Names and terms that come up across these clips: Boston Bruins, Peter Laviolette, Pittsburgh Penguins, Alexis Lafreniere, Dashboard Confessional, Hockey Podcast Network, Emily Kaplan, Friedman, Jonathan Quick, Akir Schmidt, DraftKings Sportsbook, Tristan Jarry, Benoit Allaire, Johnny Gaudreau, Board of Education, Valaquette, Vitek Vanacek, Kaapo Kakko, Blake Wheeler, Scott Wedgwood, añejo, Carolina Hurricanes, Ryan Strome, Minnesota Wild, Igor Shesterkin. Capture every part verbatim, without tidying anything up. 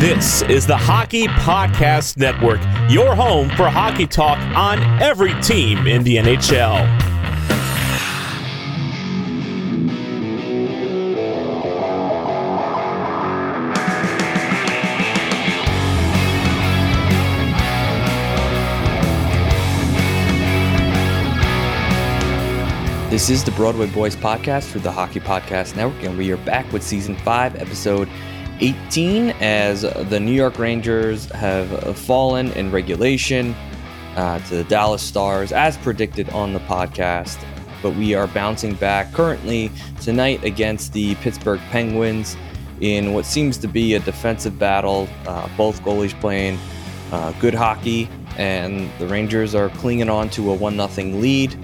This is the Hockey Podcast Network, your home for hockey talk on every team in the N H L. This is the Broadway Boys Podcast for the Hockey Podcast Network, and we are back with Season five, Episode eighteen, as the New York Rangers have fallen in regulation uh, to the Dallas Stars, as predicted on the podcast. But we are bouncing back currently tonight against the Pittsburgh Penguins in what seems to be a defensive battle. Uh, both goalies playing uh, good hockey, and the Rangers are clinging on to a one nothing lead,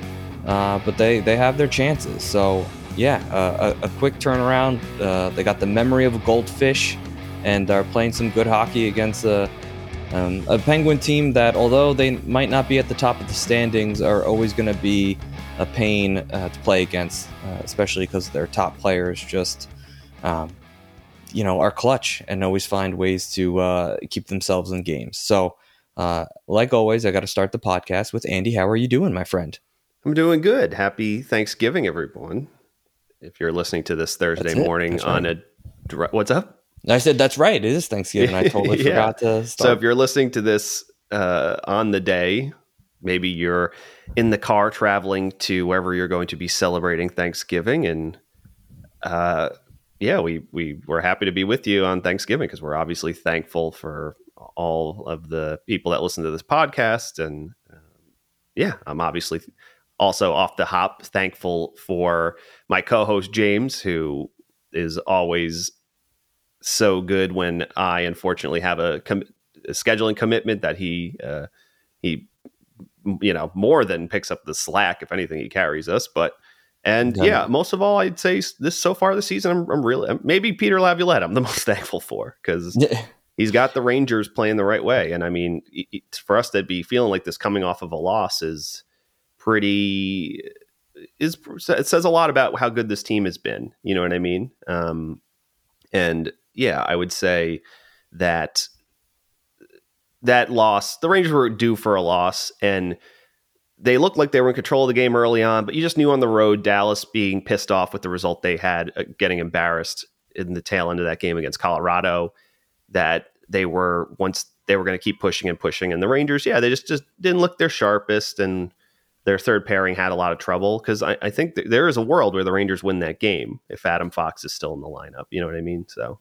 uh, but they, they have their chances. So Yeah, uh, a, a quick turnaround. Uh, they got the memory of a goldfish and are playing some good hockey against a, um, a Penguin team that, although they might not be at the top of the standings, are always going to be a pain uh, to play against, uh, especially because their top players just, um, you know, are clutch and always find ways to uh, keep themselves in games. So, uh, like always, I got to start the podcast with Andy. How are you doing, my friend? I'm doing good. Happy Thanksgiving, everyone. If you're listening to this Thursday morning that's on right. a... What's up? I said, that's right. It is Thanksgiving. I totally yeah. forgot to start. So if you're listening to this uh, on the day, maybe you're in the car traveling to wherever you're going to be celebrating Thanksgiving. And uh, yeah, we, we were happy to be with you on Thanksgiving because we're obviously thankful for all of the people that listen to this podcast. And um, yeah, I'm obviously... Th- Also off the hop, thankful for my co-host, James, who is always so good when I unfortunately have a, com- a scheduling commitment that he, uh, he, you know, more than picks up the slack. If anything, he carries us. But and yeah, yeah most of all, I'd say this so far this season, I'm, I'm really maybe Peter Laviolette I'm the most thankful for because he's got the Rangers playing the right way. And I mean, it, for us to be feeling like this coming off of a loss is... Pretty is it says a lot about how good this team has been. You know what I mean? Um, and yeah, I would say that that loss, the Rangers were due for a loss, and they looked like they were in control of the game early on. But you just knew on the road, Dallas being pissed off with the result they had, uh, getting embarrassed in the tail end of that game against Colorado, that they were once they were going to keep pushing and pushing. And the Rangers, yeah, they just just didn't look their sharpest and. Their third pairing had a lot of trouble because I, I think th- there is a world where the Rangers win that game if Adam Fox is still in the lineup. You know what I mean? So,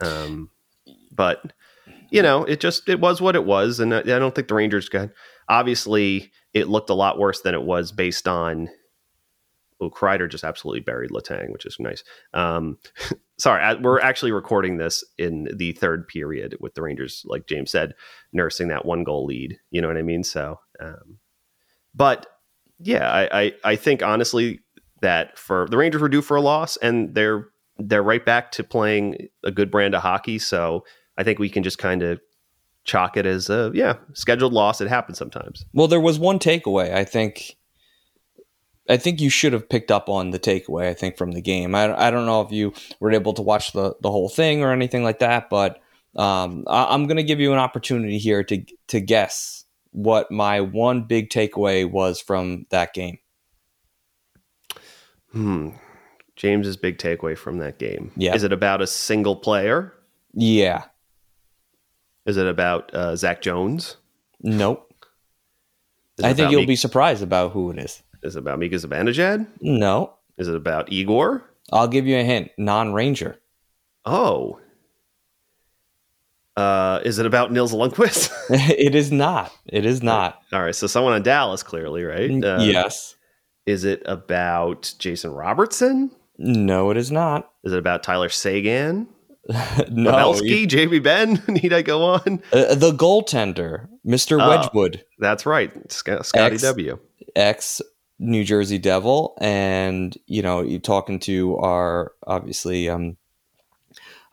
um, but you know, it just it was what it was, and I, I don't think the Rangers got. Obviously, it looked a lot worse than it was based on. Oh, Kreider just absolutely buried Letang, which is nice. Um, sorry, I, we're actually recording this in the third period with the Rangers, like James said, nursing that one goal lead. You know what I mean? So. Um, But yeah, I, I, I think honestly that for the Rangers were due for a loss, and they're they're right back to playing a good brand of hockey. So I think we can just kind of chalk it as a yeah scheduled loss. It happens sometimes. Well, there was one takeaway. I think I think you should have picked up on the takeaway. I think from the game. I I don't know if you were able to watch the the whole thing or anything like that, but um, I, I'm going to give you an opportunity here to to guess. What my one big takeaway was from that game. Hmm. James's big takeaway from that game. Yeah. Is it about a single player? Yeah. Is it about uh, Zach Jones? Nope. I think you'll Mika- be surprised about who it is. Is it about Mika Zibanejad? No. Is it about Igor? I'll give you a hint. Non-Ranger. Oh. Uh, is it about Nils Lundqvist? It is not. It is not. All right. So someone on Dallas, clearly, right? Uh, yes. Is it about Jason Robertson? No, it is not. Is it about Tyler Seguin? No, Pavelski, Jamie Benn. Need I go on? Uh, the goaltender, Mister Oh, Wedgwood. That's right, Sc- Scotty ex, W. Ex New Jersey Devil, and you know, you're talking to our obviously um,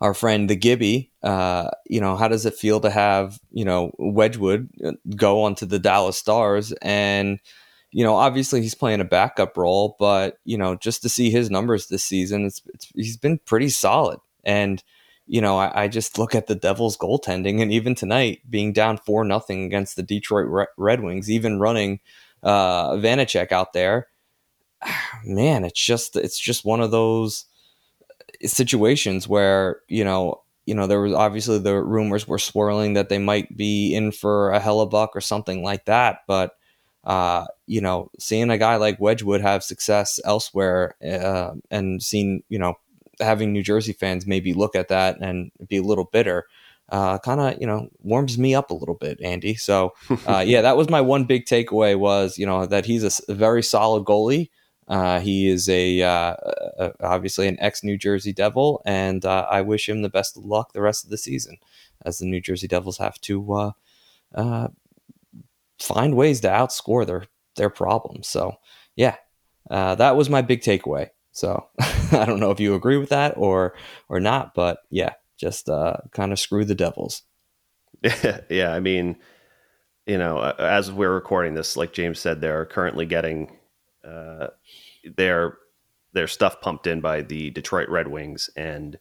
our friend the Gibby. Uh, you know, how does it feel to have you know Wedgwood go onto the Dallas Stars? And you know, obviously he's playing a backup role, but you know, just to see his numbers this season, it's, it's he's been pretty solid. And you know, I, I just look at the Devils' goaltending, and even tonight, being down four nothing against the Detroit Red Wings, even running uh, Vanacek out there, man, it's just it's just one of those situations where you know, you know, there was obviously the rumors were swirling that they might be in for a hellebuck or something like that, but uh, you know, seeing a guy like Wedgwood have success elsewhere, uh, and seeing you know. having New Jersey fans maybe look at that and be a little bitter, uh, kind of, you know, warms me up a little bit, Andy. So, uh, yeah, that was my one big takeaway was, you know, that he's a, a very solid goalie. Uh, he is a, uh, a obviously an ex New Jersey Devil, and uh, I wish him the best of luck the rest of the season, as the New Jersey Devils have to uh, uh, find ways to outscore their, their problems. So, yeah, uh, that was my big takeaway. So I don't know if you agree with that or or not, but yeah, just uh, kind of screw the Devils. Yeah, yeah, I mean, you know, as we're recording this, like James said, they're currently getting uh, their their stuff pumped in by the Detroit Red Wings, and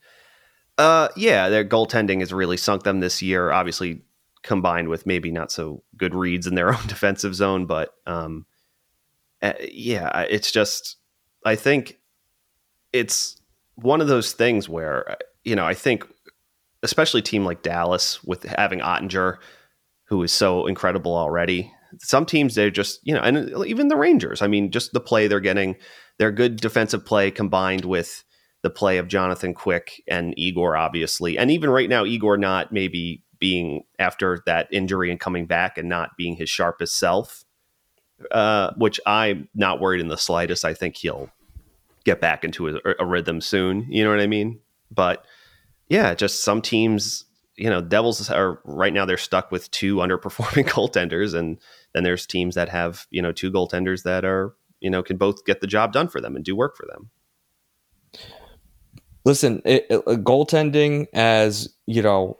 uh, yeah, their goaltending has really sunk them this year. Obviously, combined with maybe not so good reads in their own defensive zone, but um, uh, yeah, it's just I think. It's one of those things where, you know, I think, especially a team like Dallas with having Ottinger, who is so incredible already, some teams, they're just, you know, and even the Rangers, I mean, just the play they're getting, their good defensive play combined with the play of Jonathan Quick and Igor, obviously. And even right now, Igor not maybe being after that injury and coming back and not being his sharpest self, uh, which I'm not worried in the slightest. I think he'll get back into a, a rhythm soon, you know what I mean? But yeah, just some teams, you know, Devils are right now, they're stuck with two underperforming goaltenders, and then there's teams that have, you know, two goaltenders that are, you know, can both get the job done for them and do work for them. Listen, it, it, goaltending, as you know,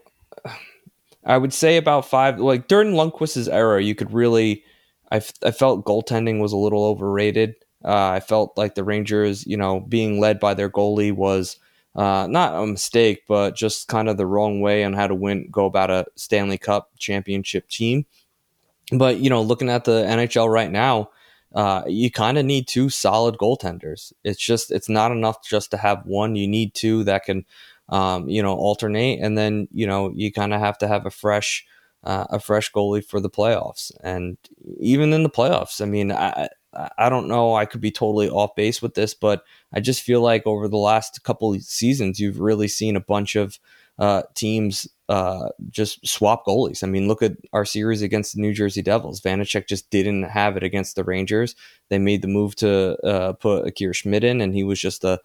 I would say about five, like during Lundqvist's era, you could really, I, I felt goaltending was a little overrated. Uh, I felt like the Rangers, you know, being led by their goalie was uh, not a mistake, but just kind of the wrong way on how to win, go about a Stanley Cup championship team. But, you know, looking at the N H L right now, uh, you kind of need two solid goaltenders. It's just, it's not enough just to have one. You need two that can, um, you know, alternate. And then, you know, you kind of have to have a fresh, uh, a fresh goalie for the playoffs. And even in the playoffs, I mean, I, I don't know. I could be totally off base with this, but I just feel like over the last couple of seasons, you've really seen a bunch of uh, teams uh, just swap goalies. I mean, look at our series against the New Jersey Devils. Vanacek just didn't have it against the Rangers. They made the move to uh, put Akir Schmidt in, and he was just a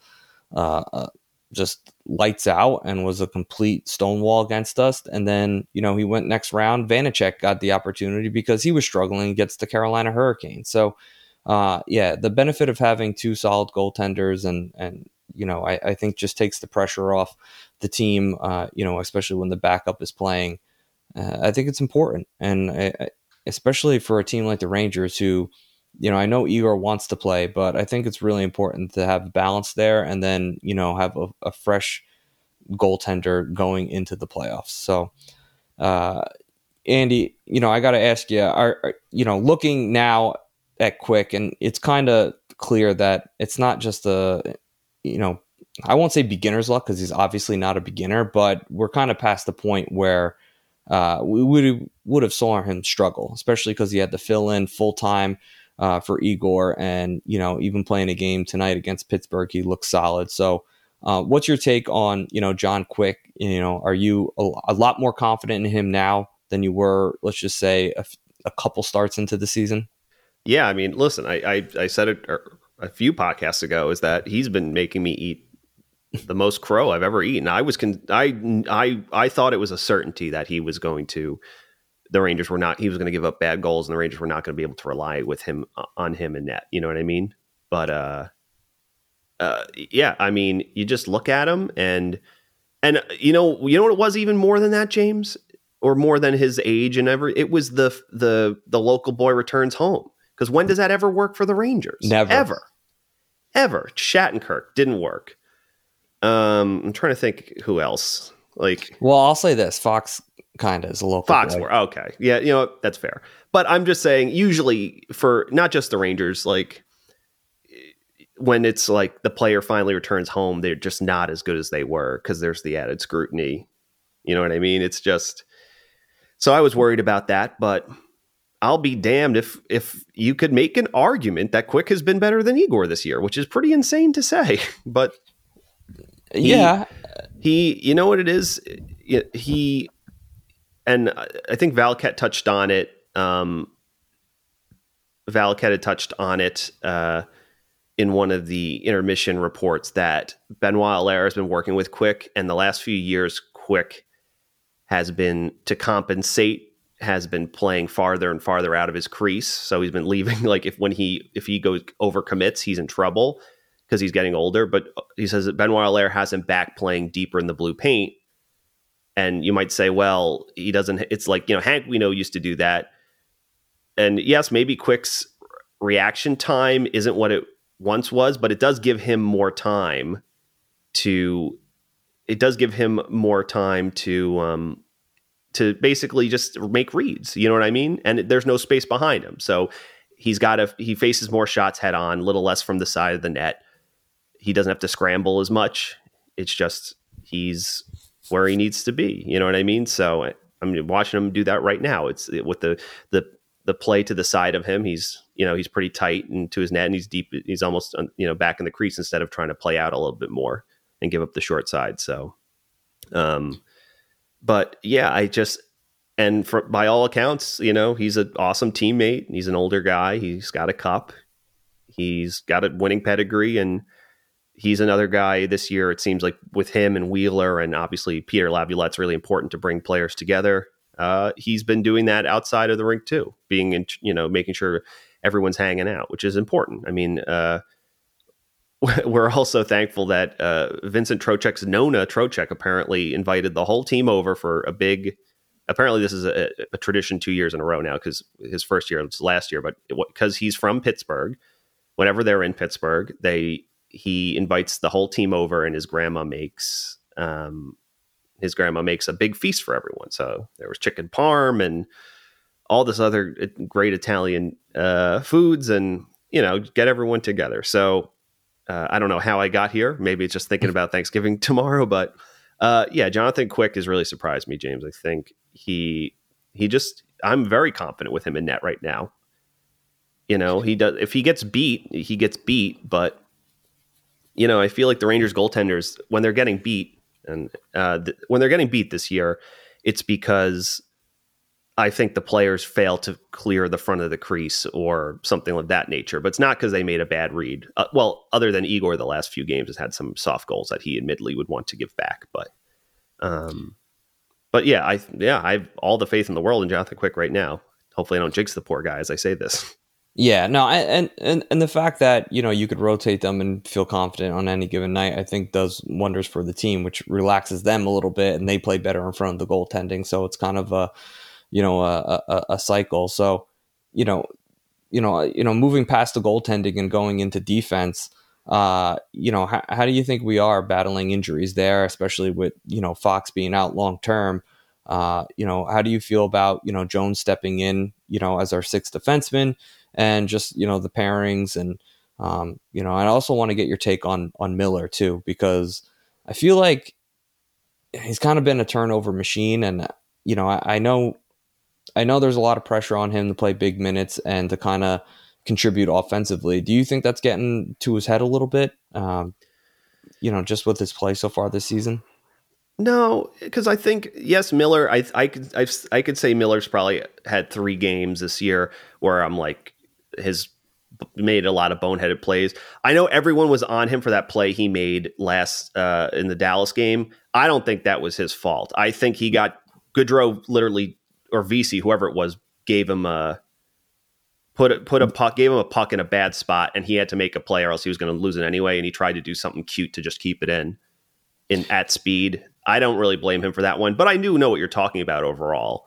uh, just lights out and was a complete stonewall against us. And then, you know, he went next round. Vanacek got the opportunity because he was struggling against the Carolina Hurricanes. So. Uh, yeah, the benefit of having two solid goaltenders and, and you know, I, I think just takes the pressure off the team, uh, you know, especially when the backup is playing. Uh, I think it's important. And I, I, especially for a team like the Rangers who, you know, I know Igor wants to play, but I think it's really important to have balance there and then, you know, have a, a fresh goaltender going into the playoffs. So, uh, Andy, you know, I got to ask you, are, are, you know, looking now at Quick, and it's kind of clear that it's not just a, you know, I won't say beginner's luck because he's obviously not a beginner, but we're kind of past the point where uh, we would would have saw him struggle, especially because he had to fill in full time uh, for Igor, and you know, even playing a game tonight against Pittsburgh, he looked solid. So, uh, what's your take on you know John Quick? You know, are you a, a lot more confident in him now than you were? Let's just say a, a couple starts into the season. Yeah, I mean, listen, I, I, I said it a few podcasts ago is that he's been making me eat the most crow I've ever eaten. I was con- I I I thought it was a certainty that he was going to. The Rangers were not. He was going to give up bad goals, and the Rangers were not going to be able to rely with him on him in net. You know what I mean? But uh, uh, yeah, I mean, you just look at him, and and you know, you know what it was even more than that, James, or more than his age and every. It was the the the local boy returns home, because when does that ever work for the Rangers? Never, ever, ever. Shattenkirk didn't work. Um, I'm trying to think who else. Like, well, I'll say this: Fox kind of is a little Fox. Were, okay, yeah, you know that's fair. But I'm just saying, usually for not just the Rangers, like when it's like the player finally returns home, they're just not as good as they were because there's the added scrutiny. You know what I mean? It's just so I was worried about that, but I'll be damned if if you could make an argument that Quick has been better than Igor this year, which is pretty insane to say, but. He, yeah, he, you know what it is? He, and I think Valaquette touched on it. Um, Valaquette had touched on it uh, in one of the intermission reports that Benoit Allaire has been working with Quick, and the last few years, Quick has been, to compensate, has been playing farther and farther out of his crease. So he's been leaving, like if when he, if he goes overcommits, he's in trouble, because he's getting older. But he says that Benoit Allaire has him back playing deeper in the blue paint. And you might say, well, he doesn't, it's like, you know, Hank, we know, used to do that. And yes, maybe Quick's reaction time isn't what it once was, but it does give him more time to, it does give him more time to, um, to basically just make reads. You know what I mean? And there's no space behind him. So he's got to, he faces more shots head on, a little less from the side of the net. He doesn't have to scramble as much. It's just he's where he needs to be. You know what I mean? So I'm watching him do that right now. It's it, with the the the play to the side of him. He's you know he's pretty tight and to his net, and he's deep. He's almost you know back in the crease instead of trying to play out a little bit more and give up the short side. So, um, but yeah, I just and for, by all accounts, you know he's an awesome teammate. He's an older guy. He's got a cup. He's got a winning pedigree and. He's another guy this year. It seems like with him and Wheeler and obviously Peter Laviolette's really important to bring players together. Uh, he's been doing that outside of the rink too, being in, you know, making sure everyone's hanging out, which is important. I mean, uh, we're also thankful that uh, Vincent Trocheck's Nona Trocheck apparently invited the whole team over for a big, apparently this is a, a tradition two years in a row now, because his first year was last year, but because he's from Pittsburgh, whenever they're in Pittsburgh, they, he invites the whole team over, and his grandma makes um, his grandma makes a big feast for everyone. So there was chicken parm and all this other great Italian uh, foods, and you know, get everyone together. So uh, I don't know how I got here. Maybe it's just thinking about Thanksgiving tomorrow. But uh, yeah, Jonathan Quick has really surprised me, James. I think he he just I'm very confident with him in net right now. You know, he does. If he gets beat, he gets beat, but. You know, I feel like the Rangers goaltenders, when they're getting beat and uh, th- when they're getting beat this year, it's because I think the players fail to clear the front of the crease or something of that nature. But it's not because they made a bad read. Uh, well, other than Igor, the last few games has had some soft goals that he admittedly would want to give back. But um, but yeah, I yeah, I have all the faith in the world in Jonathan Quick right now. Hopefully I don't jinx the poor guy as I say this. Yeah, no, I, and, and and the fact that, you know, you could rotate them and feel confident on any given night, I think does wonders for the team, which relaxes them a little bit and they play better in front of the goaltending. So it's kind of a, you know, a, a, a cycle. So, you know, you know, you know, moving past the goaltending and going into defense, uh, you know, how, how do you think we are battling injuries there, especially with, you know, Fox being out long term? Uh, you know, how do you feel about, you know, Jones stepping in, you know, as our sixth defenseman? And just, you know, the pairings and, um, you know, I also want to get your take on on Miller, too, because I feel like he's kind of been a turnover machine. And, you know, I, I know I know there's a lot of pressure on him to play big minutes and to kind of contribute offensively. Do you think that's getting to his head a little bit, um, you know, just with his play so far this season? No, because I think, yes, Miller, I, I, could, I've, I could say Miller's probably had three games this year where I'm like, his made a lot of boneheaded plays. I know everyone was on him for that play he made last uh, in the Dallas game. I don't think that was his fault. I think he got Gaudreau literally, or V C, whoever it was, gave him a put a, put a puck, gave him a puck in a bad spot, and he had to make a play or else he was going to lose it anyway. And he tried to do something cute to just keep it in, in at speed. I don't really blame him for that one, but I do know what you're talking about overall.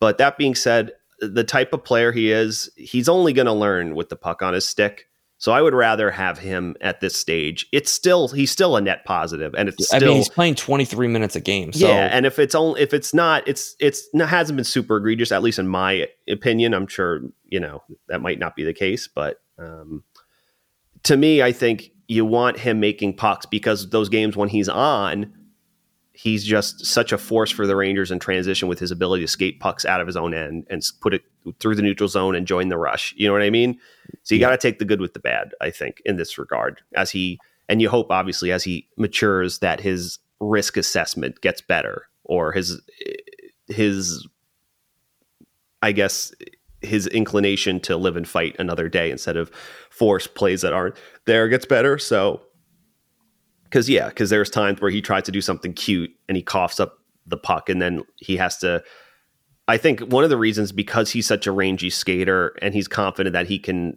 But that being said, the type of player he is, he's only going to learn with the puck on his stick. So I would rather have him at this stage. It's still, he's still a net positive, and it's. I still, mean, he's playing twenty-three minutes a game. So. Yeah, and if it's only if it's not, it's it's it hasn't been super egregious, at least in my opinion. I'm sure you know that might not be the case, but um, to me, I think you want him making pucks because those games when he's on. He's just such a force for the Rangers in transition with his ability to skate pucks out of his own end and put it through the neutral zone and join the rush. You know what I mean? So you yeah. got to take the good with the bad, I think, in this regard. As he and you hope, obviously, as he matures, that his risk assessment gets better, or his his, I guess, his inclination to live and fight another day instead of force plays that aren't there gets better. So. Because, yeah, because there's times where he tries to do something cute and he coughs up the puck, and then he has to. I think one of the reasons, because he's such a rangy skater and he's confident that he can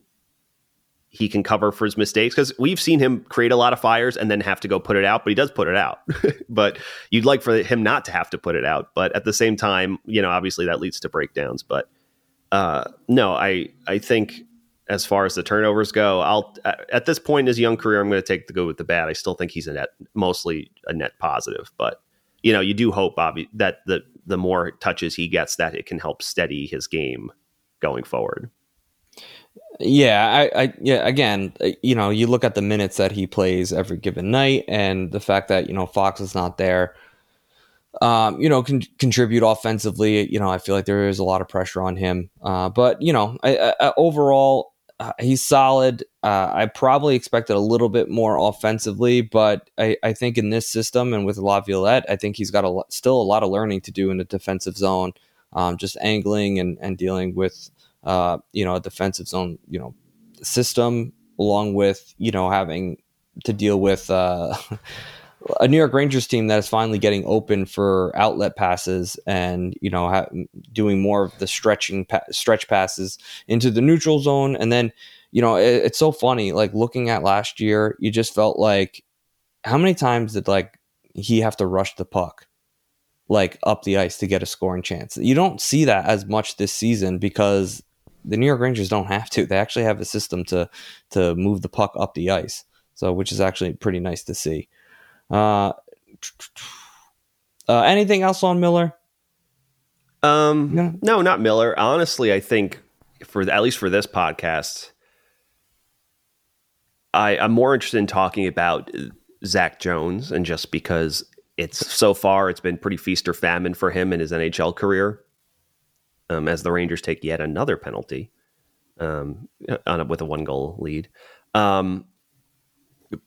he can cover for his mistakes, because we've seen him create a lot of fires and then have to go put it out. But he does put it out. But you'd like for him not to have to put it out. But at the same time, you know, obviously that leads to breakdowns. But uh, no, I, I think. As far as the turnovers go, I'll at this point in his young career, I'm going to take the good with the bad. I still think he's a net, mostly a net positive, but you know, you do hope, Bobby, that the the more touches he gets, that it can help steady his game going forward. Yeah, I, I yeah. Again, you know, you look at the minutes that he plays every given night, and the fact that you know Fox is not there, um, you know, can contribute offensively. You know, I feel like there is a lot of pressure on him, uh, but you know, I, I, overall. Uh, he's solid. Uh, I probably expected a little bit more offensively, but I, I think in this system and with Laviolette, I think he's got a lot, still a lot of learning to do in the defensive zone, um, just angling and, and dealing with, uh, you know, a defensive zone, you know, system, along with, you know, having to deal with uh, a New York Rangers team that is finally getting open for outlet passes and, you know, ha- doing more of the stretching pa- stretch passes into the neutral zone. And then, you know, it, it's so funny, like looking at last year, you just felt like how many times did like he have to rush the puck like up the ice to get a scoring chance? You don't see that as much this season because the New York Rangers don't have to. They actually have a system to, to move the puck up the ice. So, which is actually pretty nice to see. Uh, uh, anything else on Miller? Um, yeah. No, not Miller. Honestly, I think for at least for this podcast, I, I'm more interested in talking about Zach Jones, and just because it's so far, it's been pretty feast or famine for him in his N H L career. Um, as the Rangers take yet another penalty, um, on a, with a one goal lead. Um,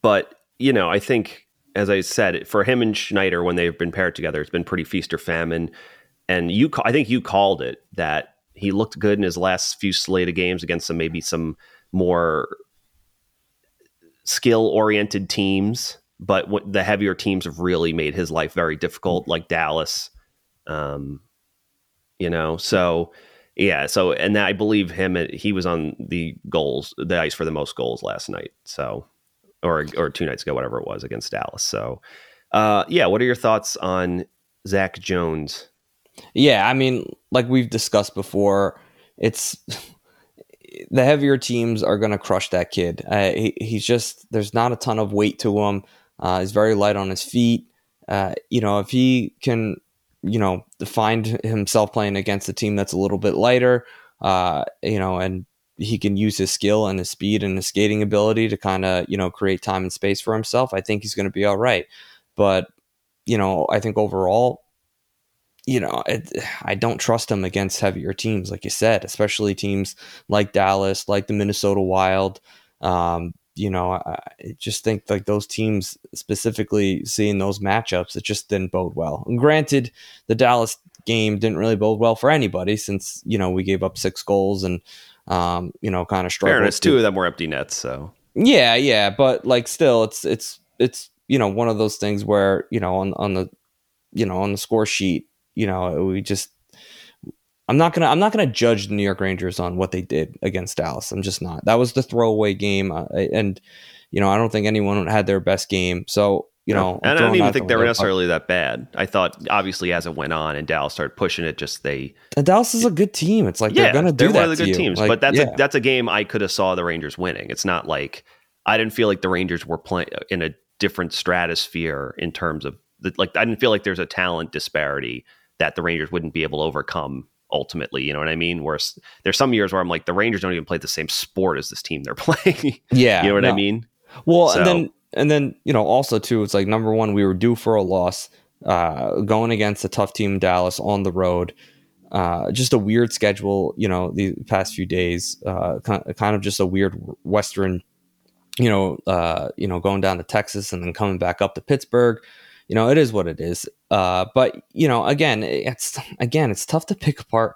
but you know, I think. As I said, for him and Schneider, when they've been paired together, it's been pretty feast or famine. And you, I think you called it that he looked good in his last few slate of games against some maybe some more skill-oriented teams, but what, the heavier teams have really made his life very difficult, like Dallas. Um, you know, so yeah, so and I believe him. He was on the goals, the ice for the most goals last night. So. Or or two nights ago, whatever it was, against Dallas. So, uh, yeah, what are your thoughts on Zach Jones? Yeah, I mean, like we've discussed before, it's the heavier teams are going to crush that kid. Uh, he, he's just, there's not a ton of weight to him. Uh, he's very light on his feet. Uh, you know, if he can, you know, find himself playing against a team that's a little bit lighter, uh, you know, and he can use his skill and his speed and his skating ability to kind of, you know, create time and space for himself. I think he's going to be all right. But, you know, I think overall, you know, it, I don't trust him against heavier teams, like you said, especially teams like Dallas, like the Minnesota Wild. Um, you know, I, I just think like those teams specifically seeing those matchups, it just didn't bode well. And granted, the Dallas game didn't really bode well for anybody since, you know, we gave up six goals and, um, you know, kind of struggled. Fairness, two of them were empty nets, so. Yeah, yeah, but like still, it's it's it's you know one of those things where you know on on the you know on the score sheet, you know we just I'm not gonna I'm not gonna judge the New York Rangers on what they did against Dallas. I'm just not. That was the throwaway game, uh, and you know I don't think anyone had their best game. So you know, and I don't even think they were necessarily that bad. I thought obviously as it went on and Dallas started pushing it, just they. And Dallas is a good team. It's like yeah, they're gonna do they're that. They're one of the good teams, like, but that's yeah. a, that's a game I could have saw the Rangers winning. It's not like I didn't feel like the Rangers were playing in a different stratosphere in terms of the, like I didn't feel like there's a talent disparity that the Rangers wouldn't be able to overcome ultimately. You know what I mean? Where there's some years where I'm like the Rangers don't even play the same sport as this team they're playing. Yeah, you know what no. I mean? Well, so, and then. And then, you know, also, too, it's like, number one, we were due for a loss uh, going against a tough team in Dallas on the road. Uh, just a weird schedule, you know, the past few days, uh, kind of just a weird Western, you know, uh, you know, going down to Texas and then coming back up to Pittsburgh. You know, it is what it is. Uh, but, you know, again, it's again, it's tough to pick apart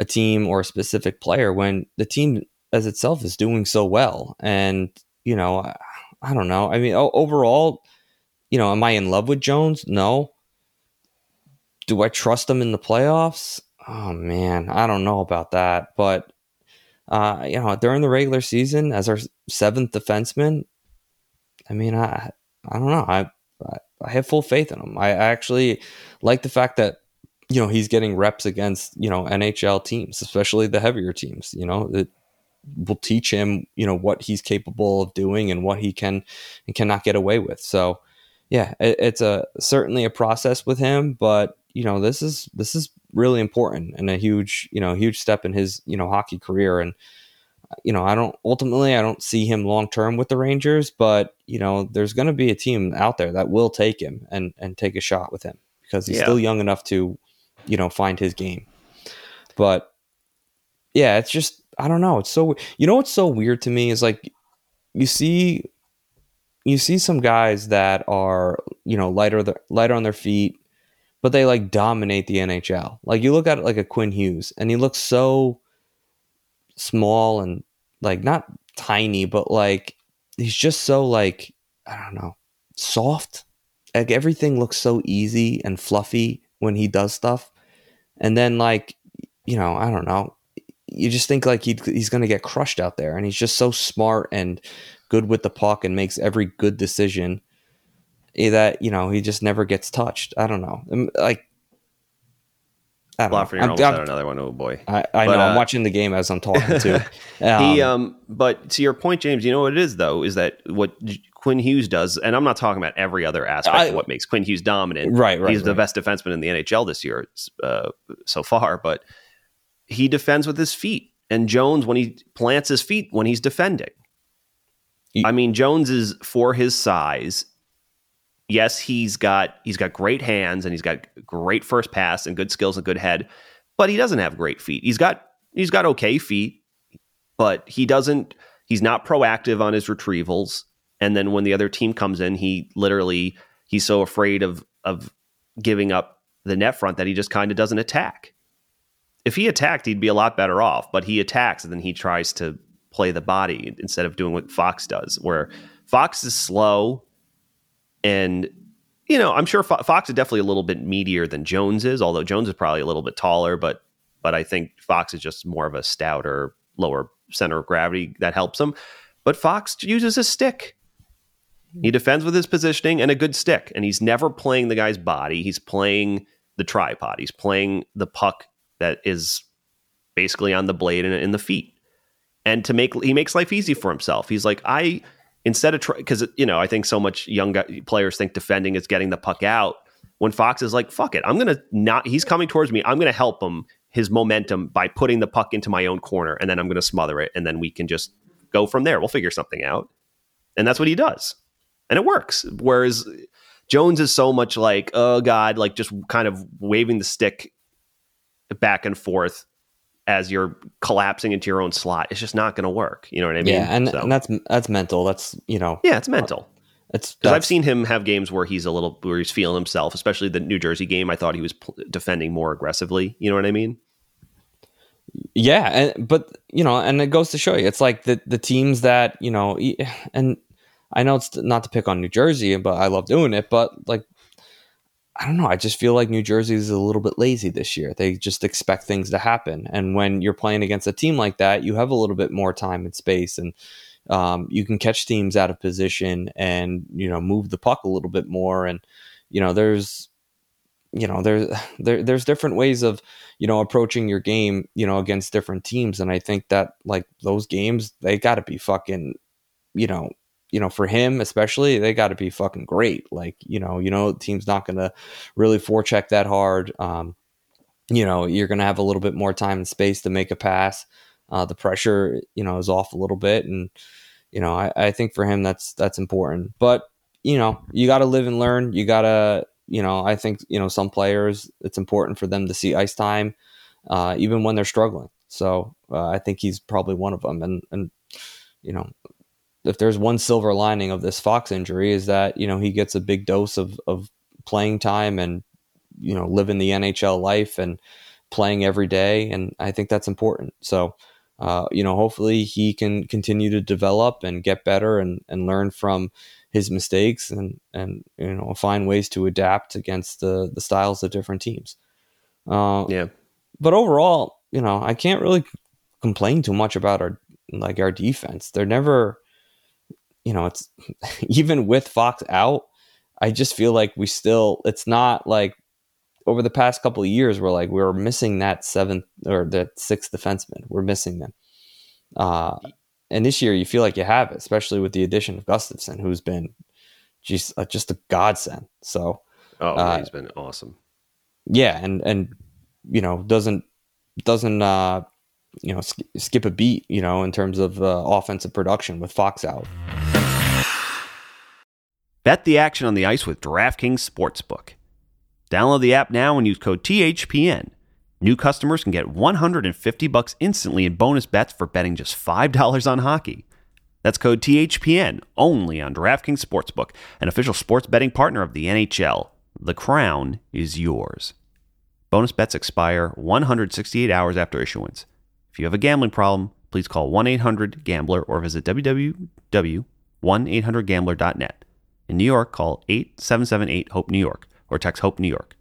a team or a specific player when the team as itself is doing so well. And, you know, I, I don't know. I mean, overall, you know, am I in love with Jones? No. Do I trust him in the playoffs? Oh, man, I don't know about that. But, uh, you know, during the regular season as our seventh defenseman, I mean, I I don't know. I I have full faith in him. I actually like the fact that, you know, he's getting reps against, you know, N H L teams, especially the heavier teams, you know, it, will teach him, you know, what he's capable of doing and what he can and cannot get away with. So, yeah, it, it's a certainly a process with him, but you know, this is this is really important and a huge, you know, huge step in his, you know, hockey career. And you know, I don't ultimately I don't see him long term with the Rangers, but you know, there's going to be a team out there that will take him and and take a shot with him because he's yeah. still young enough to, you know, find his game. But yeah, it's just. I don't know. It's so, you know, what's so weird to me is like, you see, you see some guys that are, you know, lighter, the, lighter on their feet, but they like dominate the N H L. Like you look at it like a Quinn Hughes and he looks so small and like not tiny, but like, he's just so like, I don't know, soft. Like everything looks so easy and fluffy when he does stuff. And then like, you know, I don't know. You just think like he'd, he's going to get crushed out there and he's just so smart and good with the puck and makes every good decision that, you know, he just never gets touched. I don't know. Like, I don't know. I'm, I'm, had another one. Oh boy. I, I but, know. Uh, I'm watching the game as I'm talking to um, he, um, but to your point, James, you know what it is though, is that what Quinn Hughes does. And I'm not talking about every other aspect I, of what makes Quinn Hughes dominant. Right. right he's right. the best defenseman in the N H L this year uh, so far, but he defends with his feet, and Jones, when he plants his feet, when he's defending, he, I mean, Jones is for his size. Yes, he's got, he's got great hands and he's got great first pass and good skills and good head, but he doesn't have great feet. He's got, he's got okay feet, but he doesn't, he's not proactive on his retrievals. And then when the other team comes in, he literally, he's so afraid of, of giving up the net front that he just kind of doesn't attack. If he attacked, he'd be a lot better off, but he attacks and then he tries to play the body instead of doing what Fox does, where Fox is slow. And, you know, I'm sure Fo- Fox is definitely a little bit meatier than Jones is, although Jones is probably a little bit taller, but but I think Fox is just more of a stouter, lower center of gravity that helps him. But Fox uses a stick. He defends with his positioning and a good stick, and he's never playing the guy's body. He's playing the tripod. He's playing the puck that is basically on the blade and in the feet, and to make he makes life easy for himself. He's like, I instead of because you know I think so much young guy, players think defending is getting the puck out. When Fox is like, fuck it, I'm gonna not. He's coming towards me. I'm gonna help him his momentum by putting the puck into my own corner, and then I'm gonna smother it, and then we can just go from there. We'll figure something out, and that's what he does, and it works. Whereas Jones is so much like, oh god, like just kind of waving the stick back and forth as you're collapsing into your own slot. It's just not going to work. You know what I mean? Yeah, and, so. and that's that's mental. That's, you know. Yeah, it's mental. It's because I've seen him have games where he's a little, where he's feeling himself, especially the New Jersey game. I thought he was pl- defending more aggressively. You know what I mean? Yeah, and, but, you know, and it goes to show you, it's like the, the teams that, you know, and I know it's not to pick on New Jersey, but I love doing it. But, like, I don't know. I just feel like New Jersey is a little bit lazy this year. They just expect things to happen. And when you're playing against a team like that, you have a little bit more time and space, and um, you can catch teams out of position and, you know, move the puck a little bit more. And, you know, there's, you know, there's, there, there's different ways of, you know, approaching your game, you know, against different teams. And I think that, like, those games, they gotta be fucking, you know, you know, for him especially, they gotta be fucking great. Like, you know, you know, the team's not going to really forecheck that hard. Um, you know, you're going to have a little bit more time and space to make a pass. Uh, the pressure, you know, is off a little bit. And, you know, I, I think for him, that's, that's important, but, you know, you gotta live and learn. You gotta, You know, I think, you know, some players, it's important for them to see ice time, uh, even when they're struggling. So uh, I think he's probably one of them. And, and, you know, if there's one silver lining of this Fox injury, is that, you know, he gets a big dose of, of playing time and, you know, living the N H L life and playing every day. And I think that's important. So, uh, you know, hopefully he can continue to develop and get better and, and learn from his mistakes and, and, you know, find ways to adapt against the, the styles of different teams. Uh, yeah. But overall, you know, I can't really complain too much about our, like, our defense. They're never, you know, it's even with Fox out, I just feel like we still, it's not like over the past couple of years, we're like, we we're missing that seventh or that sixth defenseman. We're missing them. Uh, And this year, you feel like you have it, especially with the addition of Gustafsson, who's been just, uh, just a godsend. So, oh, uh, he's been awesome. Yeah, and and you know doesn't doesn't uh, you know sk- skip a beat, you know, in terms of uh, offensive production with Fox out. Bet the action on the ice with DraftKings Sportsbook. Download the app now and use code T H P N. New customers can get one hundred fifty dollars instantly in bonus bets for betting just five dollars on hockey. That's code T H P N, only on DraftKings Sportsbook, an official sports betting partner of the N H L. The crown is yours. Bonus bets expire one hundred sixty-eight hours after issuance. If you have a gambling problem, please call one eight hundred gambler or visit w w w dot one eight hundred gambler dot net. In New York, call eight seven seven eight hope new york or text HOPE-NEW-YORK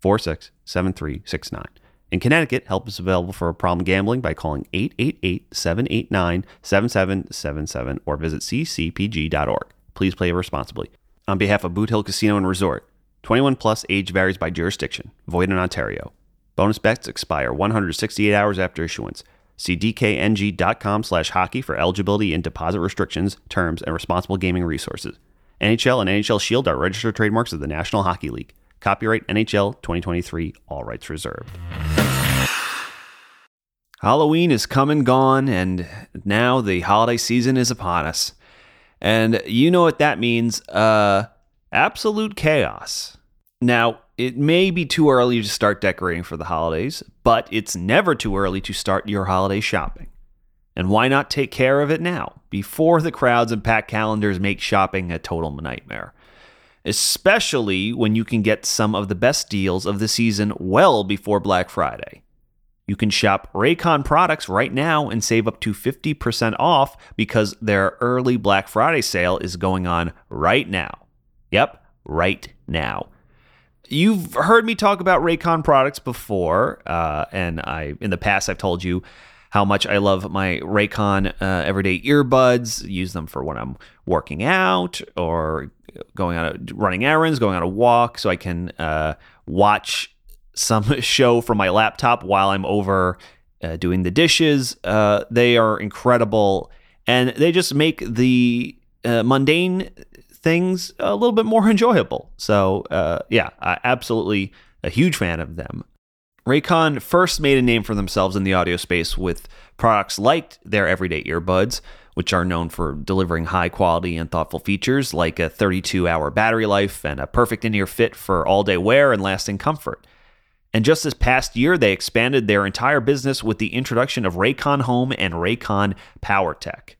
four six seven three six nine. In Connecticut, help is available for problem gambling by calling eight eight eight seven eight nine seven seven seven seven or visit c c p g dot org. Please play responsibly. On behalf of Boot Hill Casino and Resort, twenty-one plus, age varies by jurisdiction. Void in Ontario. Bonus bets expire one hundred sixty-eight hours after issuance. See d k n g dot com slash hockey for eligibility and deposit restrictions, terms, and responsible gaming resources. N H L and N H L Shield are registered trademarks of the National Hockey League. Copyright N H L twenty twenty-three, all rights reserved. Halloween is come and gone, and now the holiday season is upon us. And you know what that means, uh, absolute chaos. Now, it may be too early to start decorating for the holidays, but it's never too early to start your holiday shopping. And why not take care of it now, before the crowds and packed calendars make shopping a total nightmare? Especially when you can get some of the best deals of the season well before Black Friday. You can shop Raycon products right now and save up to fifty percent off because their early Black Friday sale is going on right now. Yep, right now. You've heard me talk about Raycon products before, uh, and I in the past I've told you how much I love my Raycon uh, everyday earbuds. Use them for when I'm working out or going on a, running errands, going on a walk, so I can uh, watch some show from my laptop while I'm over uh, doing the dishes. Uh, they are incredible, and they just make the uh, mundane things a little bit more enjoyable. So uh, yeah, I absolutely a huge fan of them. Raycon first made a name for themselves in the audio space with products like their everyday earbuds, which are known for delivering high quality and thoughtful features like a thirty-two hour battery life and a perfect in-ear fit for all-day wear and lasting comfort. And just this past year, they expanded their entire business with the introduction of Raycon Home and Raycon PowerTech.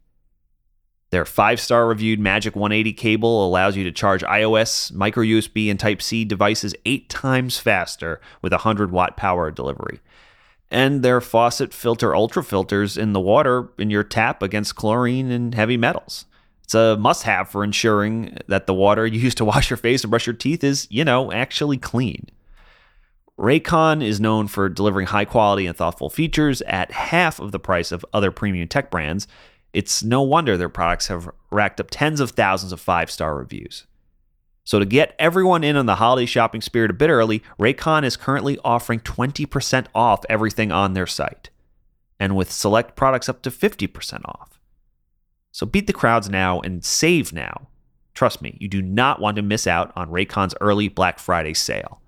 Their five-star reviewed Magic one eighty cable allows you to charge iOS, micro U S B, and Type-C devices eight times faster with one hundred watt power delivery. and their faucet filter ultra filters in the water in your tap against chlorine and heavy metals. It's a must-have for ensuring that the water you use to wash your face and brush your teeth is, you know, actually clean. Raycon is known for delivering high quality and thoughtful features at half of the price of other premium tech brands. It's no wonder their products have racked up tens of thousands of five-star reviews. So to get everyone in on the holiday shopping spirit a bit early, Raycon is currently offering twenty percent off everything on their site, and with select products up to fifty percent off. So beat the crowds now and save now. Trust me, you do not want to miss out on Raycon's early Black Friday sale.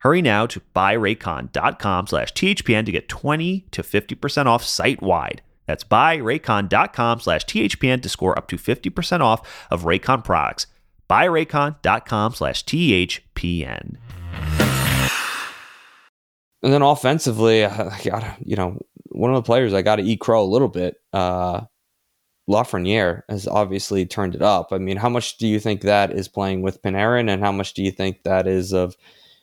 Hurry now to buyraycon.com slash THPN to get twenty to fifty percent off site-wide. That's buyraycon.com slash THPN to score up to fifty percent off of Raycon products. buyraycon.com slash THPN. And then offensively, I gotta, you know, one of the players I got to eat crow a little bit. Uh, Lafreniere has obviously turned it up. I mean, how much do you think that is playing with Panarin, and how much do you think that is of,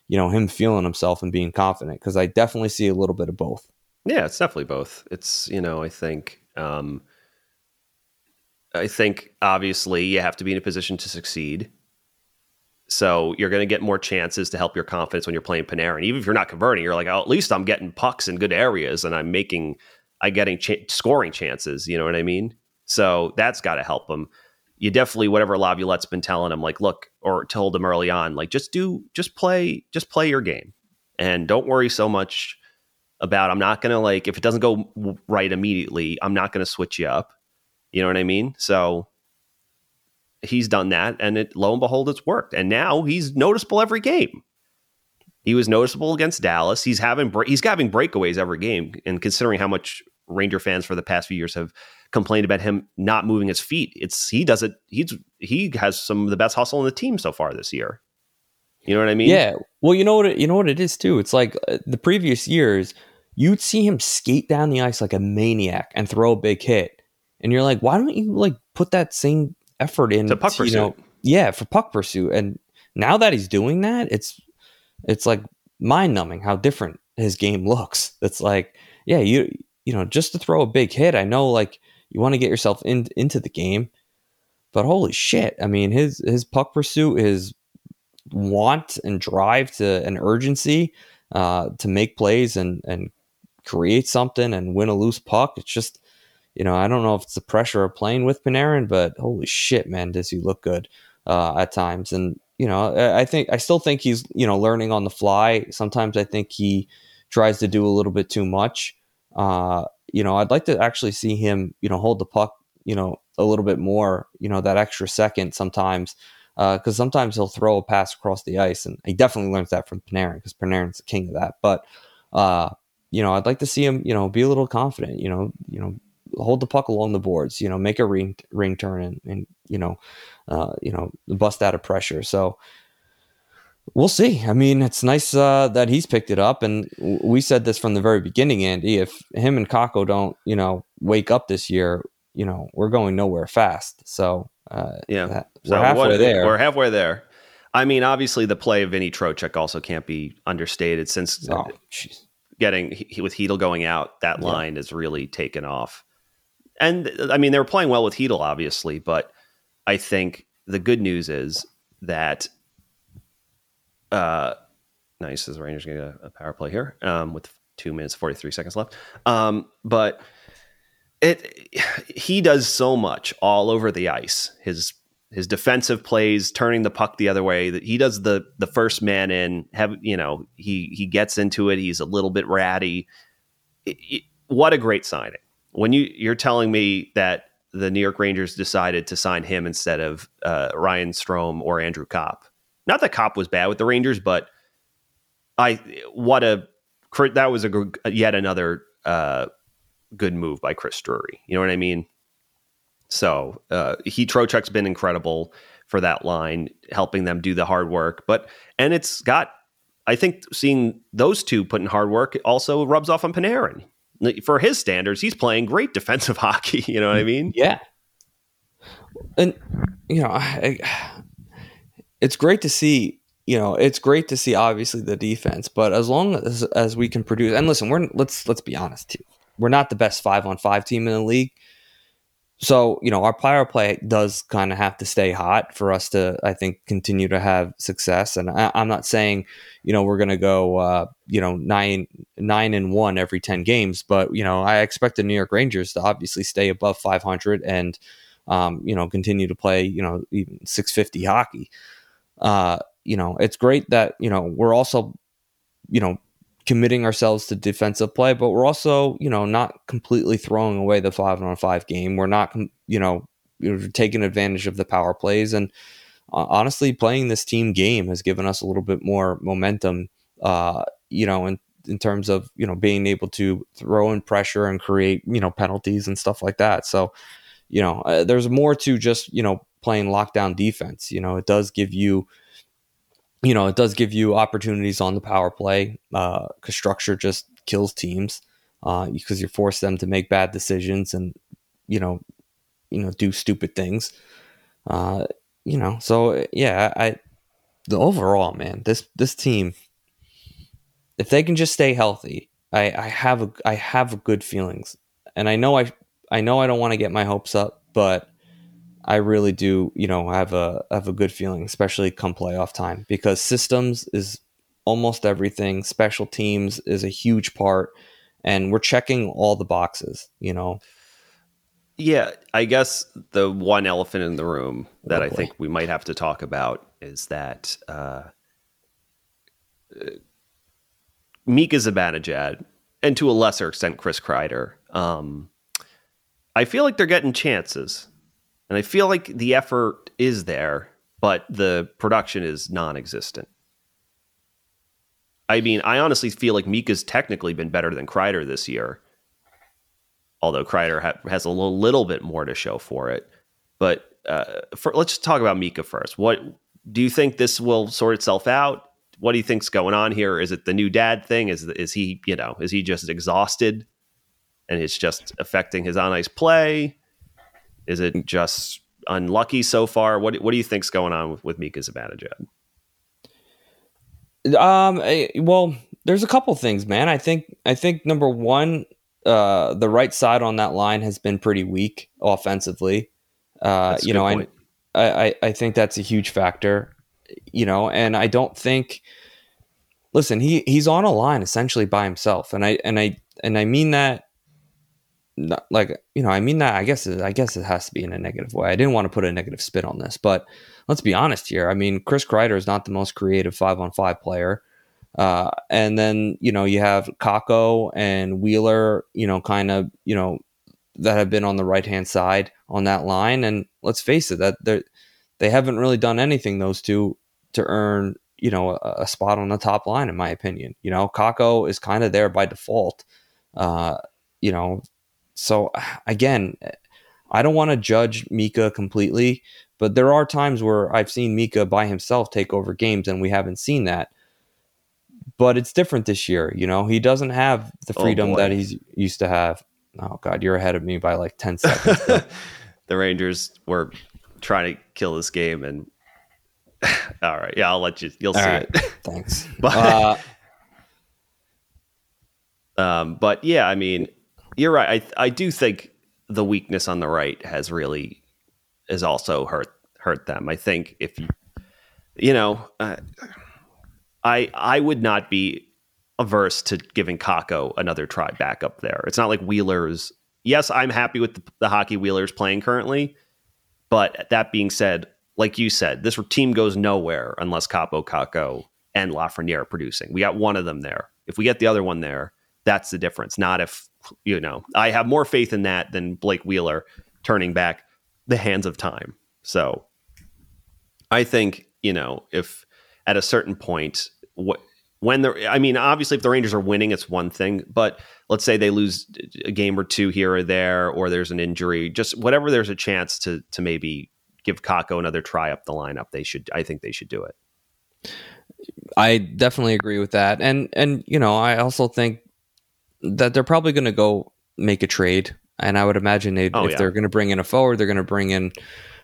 you know, him feeling himself and being confident? Because I definitely see a little bit of both. Yeah, it's definitely both. It's, you know, I think, um, I think obviously you have to be in a position to succeed. So you're going to get more chances to help your confidence when you're playing Panarin. Even if you're not converting, you're like, oh, at least I'm getting pucks in good areas and I'm making, I'm getting ch- scoring chances. You know what I mean? So that's got to help him. You definitely, whatever Laviolette's been telling him, like, look, or told him early on, like, just do, just play, just play your game and don't worry so much about, I'm not going to, like, if it doesn't go right immediately, I'm not going to switch you up. You know what I mean? So he's done that, and it, lo and behold, it's worked. And now he's noticeable every game. He was noticeable against Dallas. He's having he's having breakaways every game. And considering how much Ranger fans for the past few years have complained about him not moving his feet, it's he does it. He's he has some of the best hustle on the team so far this year. You know what I mean? Yeah. Well, you know what it, you know what it is too. It's like uh, the previous years, you'd see him skate down the ice like a maniac and throw a big hit. And you're like, why don't you like put that same effort in to puck pursuit? You know, yeah, for puck pursuit. And now that he's doing that, it's it's like mind numbing how different his game looks. It's like, yeah, you you know, just to throw a big hit. I know, like, you want to get yourself in, into the game, but holy shit! I mean, his his puck pursuit, his want and drive to an urgency uh, to make plays and and create something and win a loose puck. It's just, you know, I don't know if it's the pressure of playing with Panarin, but holy shit, man, does he look good uh, at times. And, you know, I, I think I still think he's, you know, learning on the fly. Sometimes I think he tries to do a little bit too much. Uh, you know, I'd like to actually see him, you know, hold the puck, you know, a little bit more, you know, that extra second sometimes, because uh, sometimes he'll throw a pass across the ice. And he definitely learns that from Panarin, because Panarin's the king of that. But, uh, you know, I'd like to see him, you know, be a little confident, you know, you know, hold the puck along the boards, you know, make a ring ring turn and, and you know, uh, you know, bust out of pressure. So we'll see. I mean, it's nice uh, that he's picked it up. And we said this from the very beginning, Andy, if him and Kakko don't, you know, wake up this year, you know, we're going nowhere fast. So uh, yeah, that, we're so halfway what, there. We're halfway there. I mean, obviously the play of Vinny Trocheck also can't be understated, since oh, getting he, with Hedl going out, that line has yeah. really taken off. And I mean, they were playing well with Hedl, obviously, but I think the good news is that uh, nice as the Rangers get a, a power play here um, with two minutes forty three seconds left. Um, but it he does so much all over the ice. His his defensive plays, turning the puck the other way. That he does the the first man in. Have you know he he gets into it. He's a little bit ratty. It, it, what a great signing. When you, you're telling me that the New York Rangers decided to sign him instead of uh, Ryan Strome or Andrew Kopp. Not that Kopp was bad with the Rangers, but I what a that was a yet another uh, good move by Chris Drury. You know what I mean? So uh, he Trocheck's been incredible for that line, helping them do the hard work. But and it's got, I think, seeing those two put in hard work also rubs off on Panarin. For his standards, he's playing great defensive hockey. You know what I mean? Yeah. And, you know, I, it's great to see you know, it's great to see obviously the defense, but as long as as we can produce, and listen, we're let's let's be honest, we're not the best five on five team in the league. So, you know, our power play does kind of have to stay hot for us to, I think, continue to have success. And I, I'm not saying, you know, we're going to go, uh, you know, nine, nine and one every ten games. But, you know, I expect the New York Rangers to obviously stay above five hundred and, um, you know, continue to play, you know, even six fifty hockey. Uh, you know, it's great that, you know, we're also, you know, committing ourselves to defensive play, but we're also, you know, not completely throwing away the five on five game. We're not, you know, taking advantage of the power plays. And uh, honestly, playing this team game has given us a little bit more momentum, uh, you know, in, in terms of, you know, being able to throw in pressure and create, you know, penalties and stuff like that. So, you know, uh, there's more to just, you know, playing lockdown defense. You know, it does give you, You know, it does give you opportunities on the power play because uh, structure just kills teams uh, because you force them to make bad decisions and, you know, you know, do stupid things. Uh, you know, so, yeah, I the overall, man, this this team, if they can just stay healthy, I, I have a I have a good feelings. And I know I I know I don't want to get my hopes up, but I really do, you know, have a have a good feeling, especially come playoff time, because systems is almost everything. Special teams is a huge part, and we're checking all the boxes, you know. Yeah, I guess the one elephant in the room that oh, I think we might have to talk about is that uh, Mika Zibanejad, and to a lesser extent Chris Kreider, um, I feel like they're getting chances. And I feel like the effort is there, but the production is non-existent. I mean, I honestly feel like Mika's technically been better than Kreider this year, although Kreider ha- has a little, little bit more to show for it. But uh, for, let's just talk about Mika first. What do you think this will sort itself out? What do you think's going on here? Is it the new dad thing? Is is he, you know, is he just exhausted, and it's just affecting his on-ice play? Is it just unlucky so far? What What do you think's going on with, with Mika Zibanejad? Um. Well, there's a couple things, man. I think I think number one, uh, the right side on that line has been pretty weak offensively. Uh, you know, I, I I think that's a huge factor. You know, and I don't think. Listen, he, he's on a line essentially by himself, and I and I and I mean that. Not like, you know, I mean that I guess it, I guess it has to be in a negative way. I didn't want to put a negative spin on this, but let's be honest here. I mean, Chris Kreider is not the most creative five on five player. Uh, and then, you know, you have Kakko and Wheeler, you know, kind of, you know, that have been on the right hand side on that line. And let's face it, that they they haven't really done anything, those two, to earn, you know, a, a spot on the top line, in my opinion. You know, Kakko is kind of there by default, uh, you know. So, again, I don't want to judge Mika completely, but there are times where I've seen Mika by himself take over games, and we haven't seen that. But it's different this year, you know? He doesn't have the freedom oh that he's used to have. Oh, God, you're ahead of me by like ten seconds. The Rangers were trying to kill this game, and... All right, yeah, I'll let you... You'll All see right. it. Thanks. But, uh... um, but, yeah, I mean... You're right. I I do think the weakness on the right has really has also hurt hurt them. I think if you, you know, uh, I I would not be averse to giving Kakko another try back up there. It's not like Wheeler's. Yes, I'm happy with the, the hockey Wheeler's playing currently, but that being said, like you said, this team goes nowhere unless Kaapo Kakko and Lafreniere are producing. We got one of them there. If we get the other one there, that's the difference. Not if. You know, I have more faith in that than Blake Wheeler turning back the hands of time. So I think, you know, if at a certain point, what when the I mean, obviously, if the Rangers are winning, it's one thing. But let's say they lose a game or two here or there, or there's an injury, just whatever. There's a chance to to maybe give Kakko another try up the lineup. They should. I think they should do it. I definitely agree with that. And and, you know, I also think that they're probably going to go make a trade. And I would imagine they, oh, if yeah. they're going to bring in a forward, they're going to bring in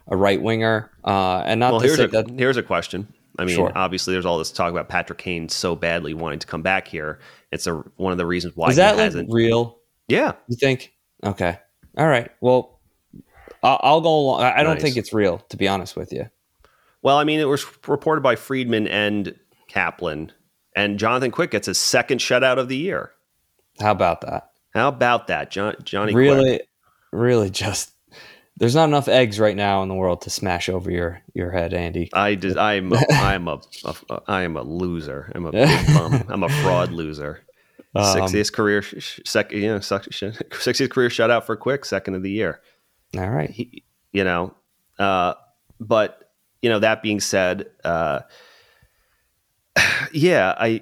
a right winger. Uh, and not well, to here's, say a, that, here's a question. I mean, sure. Obviously, there's all this talk about Patrick Kane so badly wanting to come back here. It's a, one of the reasons why Is that he hasn't. Like real? Yeah. You think? Okay. All right. Well, I'll, I'll go along. I, I nice. don't think it's real, to be honest with you. Well, I mean, it was reported by Friedman and Kaplan, and Jonathan Quick gets his second shutout of the year. How about that? How about that, John, Johnny really, Quick? Really just... There's not enough eggs right now in the world to smash over your, your head, Andy. I did. I'm a, I'm a, a I am a loser. I'm a big bum. I'm a fraud loser. Sixtieth um, career sec, you know, sixtieth career shutout for Quick, second of the year. All right. He, you know, uh, but you know that being said, uh, yeah, I,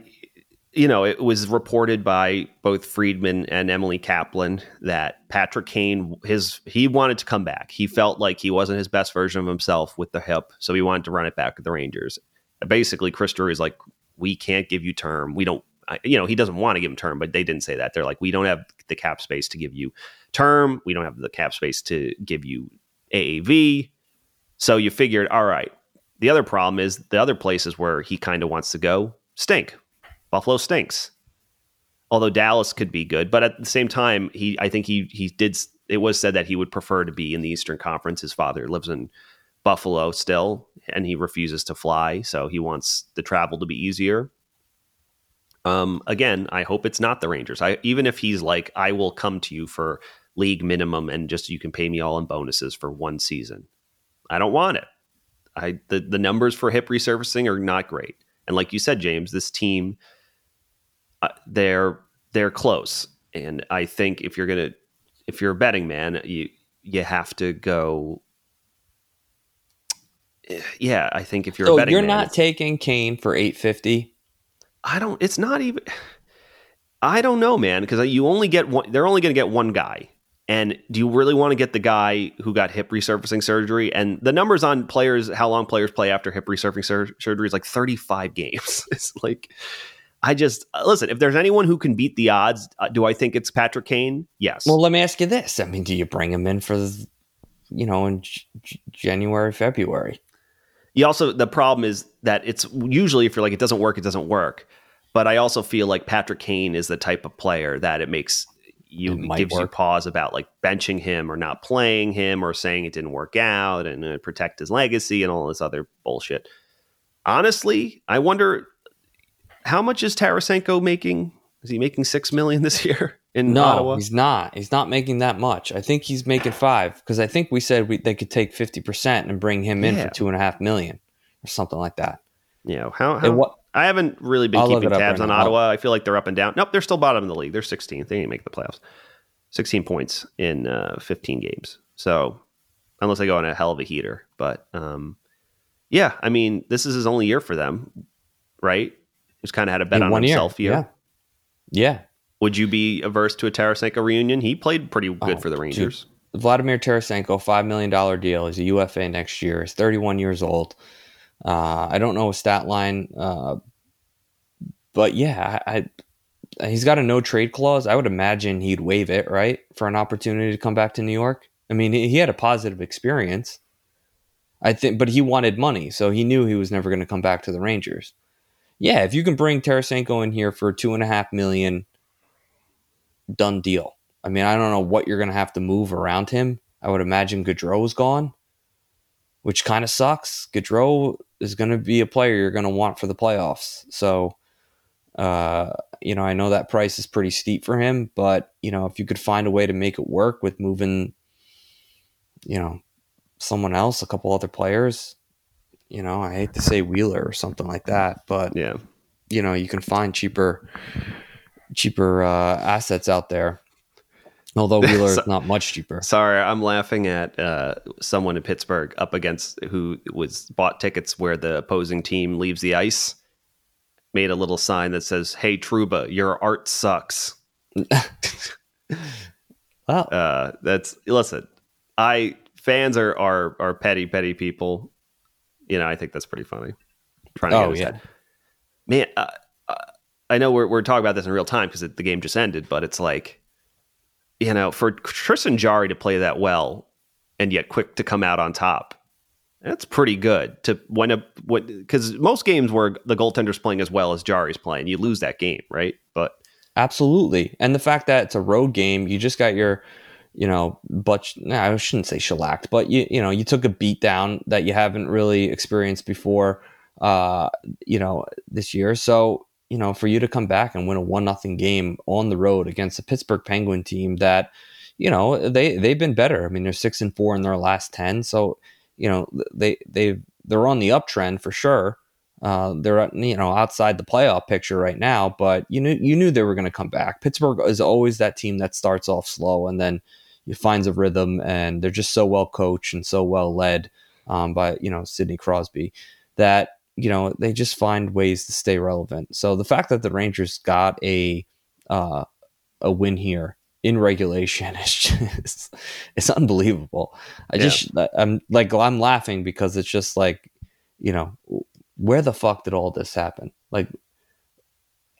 you know, it was reported by both Friedman and Emily Kaplan that Patrick Kane, his he wanted to come back. He felt like he wasn't his best version of himself with the hip, so he wanted to run it back with the Rangers. Basically, Chris Drury is like, we can't give you term. We don't, I, you know, he doesn't want to give him term, but they didn't say that. They're like, we don't have the cap space to give you term. We don't have the cap space to give you A A V. So you figured, all right. The other problem is the other places where he kind of wants to go stink. Buffalo stinks. Although Dallas could be good, but at the same time, he I think he he did. It was said that he would prefer to be in the Eastern Conference. His father lives in Buffalo still, and he refuses to fly, so he wants the travel to be easier. Um, again, I hope it's not the Rangers. I even if he's like, I will come to you for league minimum, and just you can pay me all in bonuses for one season. I don't want it. I the the numbers for hip resurfacing are not great, and like you said, James, this team. Uh, they're they're close, and I think if you're gonna if you're a betting man, you you have to go. Yeah, I think if you're so a betting you're man, not taking Kane for eight fifty. I don't. It's not even. I don't know, man, because you only get one. They're only gonna get one guy, and do you really want to get the guy who got hip resurfacing surgery? And the numbers on players, how long players play after hip resurfacing sur- surgery is like thirty-five games. It's like. I just listen. If there's anyone who can beat the odds, uh, do I think it's Patrick Kane? Yes. Well, let me ask you this: I mean, do you bring him in for, the, you know, in J- January, February? You also the problem is that it's usually if you're like it doesn't work, it doesn't work. But I also feel like Patrick Kane is the type of player that it makes you it gives work. you pause about like benching him or not playing him or saying it didn't work out and uh, protect his legacy and all this other bullshit. Honestly, I wonder. How much is Tarasenko making? Is he making six million this year in no, Ottawa? No, he's not. He's not making that much. I think he's making five because I think we said we, they could take fifty percent and bring him in yeah. for two and a half million or something like that. Yeah. How? how what, I haven't really been I'll keeping tabs right on now. Ottawa. I feel like they're up and down. Nope, they're still bottom of the league. They're sixteenth. They didn't make the playoffs. Sixteen points in uh, fifteen games. So unless they go on a hell of a heater, but um, yeah, I mean, this is his only year for them, right? Who's kind of had a bet in on himself year. here. Yeah. yeah. Would you be averse to a Tarasenko reunion? He played pretty good oh, for the Rangers. Dude. Vladimir Tarasenko, five million dollars deal. He's a U F A next year. He's thirty-one years old. Uh, I don't know his stat line, uh, but yeah, I, I, he's got a no trade clause. I would imagine he'd waive it, right? For an opportunity to come back to New York. I mean, he, he had a positive experience, I think, but he wanted money. So he knew he was never going to come back to the Rangers. Yeah, if you can bring Tarasenko in here for two and a half million, done deal. I mean, I don't know what you're going to have to move around him. I would imagine Gaudreau is gone, which kind of sucks. Gaudreau is going to be a player you're going to want for the playoffs. So, uh, you know, I know that price is pretty steep for him, but, you know, if you could find a way to make it work with moving, you know, someone else, a couple other players. You know, I hate to say Wheeler or something like that, but yeah, you know, you can find cheaper, cheaper uh, assets out there. Although Wheeler so, is not much cheaper. Sorry, I'm laughing at uh, someone in Pittsburgh up against who was bought tickets where the opposing team leaves the ice. Made a little sign that says, "Hey Truba, your art sucks." Wow, uh, that's listen. I fans are are are petty, petty people. You know, I think that's pretty funny. Trying to oh, get yeah. That. Man, uh, uh, I know we're we're talking about this in real time because the game just ended, but it's like, you know, for Tristan Jarry to play that well and yet Quick to come out on top That's pretty good to when a what because most games where the goaltender's playing as well as Jari's playing, you lose that game, right? But absolutely, and the fact that it's a road game, you just got your, you know, but nah, I shouldn't say shellacked, but you you know you took a beat down that you haven't really experienced before, uh, you know, this year. So you know, for you to come back and win a one nothing game on the road against the Pittsburgh Penguin team that, you know, they they've been better. I mean, they're six and four in their last ten, so. You know, they they they're on the uptrend for sure. Uh, they're, you know, outside the playoff picture right now, but you knew you knew they were going to come back. Pittsburgh is always that team that starts off slow and then it finds a rhythm, and they're just so well coached and so well led um, by, you know, Sidney Crosby that, you know, they just find ways to stay relevant. So the fact that the Rangers got a uh, a win here in regulation, it's just, it's unbelievable. I yeah. just, I'm like, I'm laughing because it's just like, you know, where the fuck did all this happen? Like,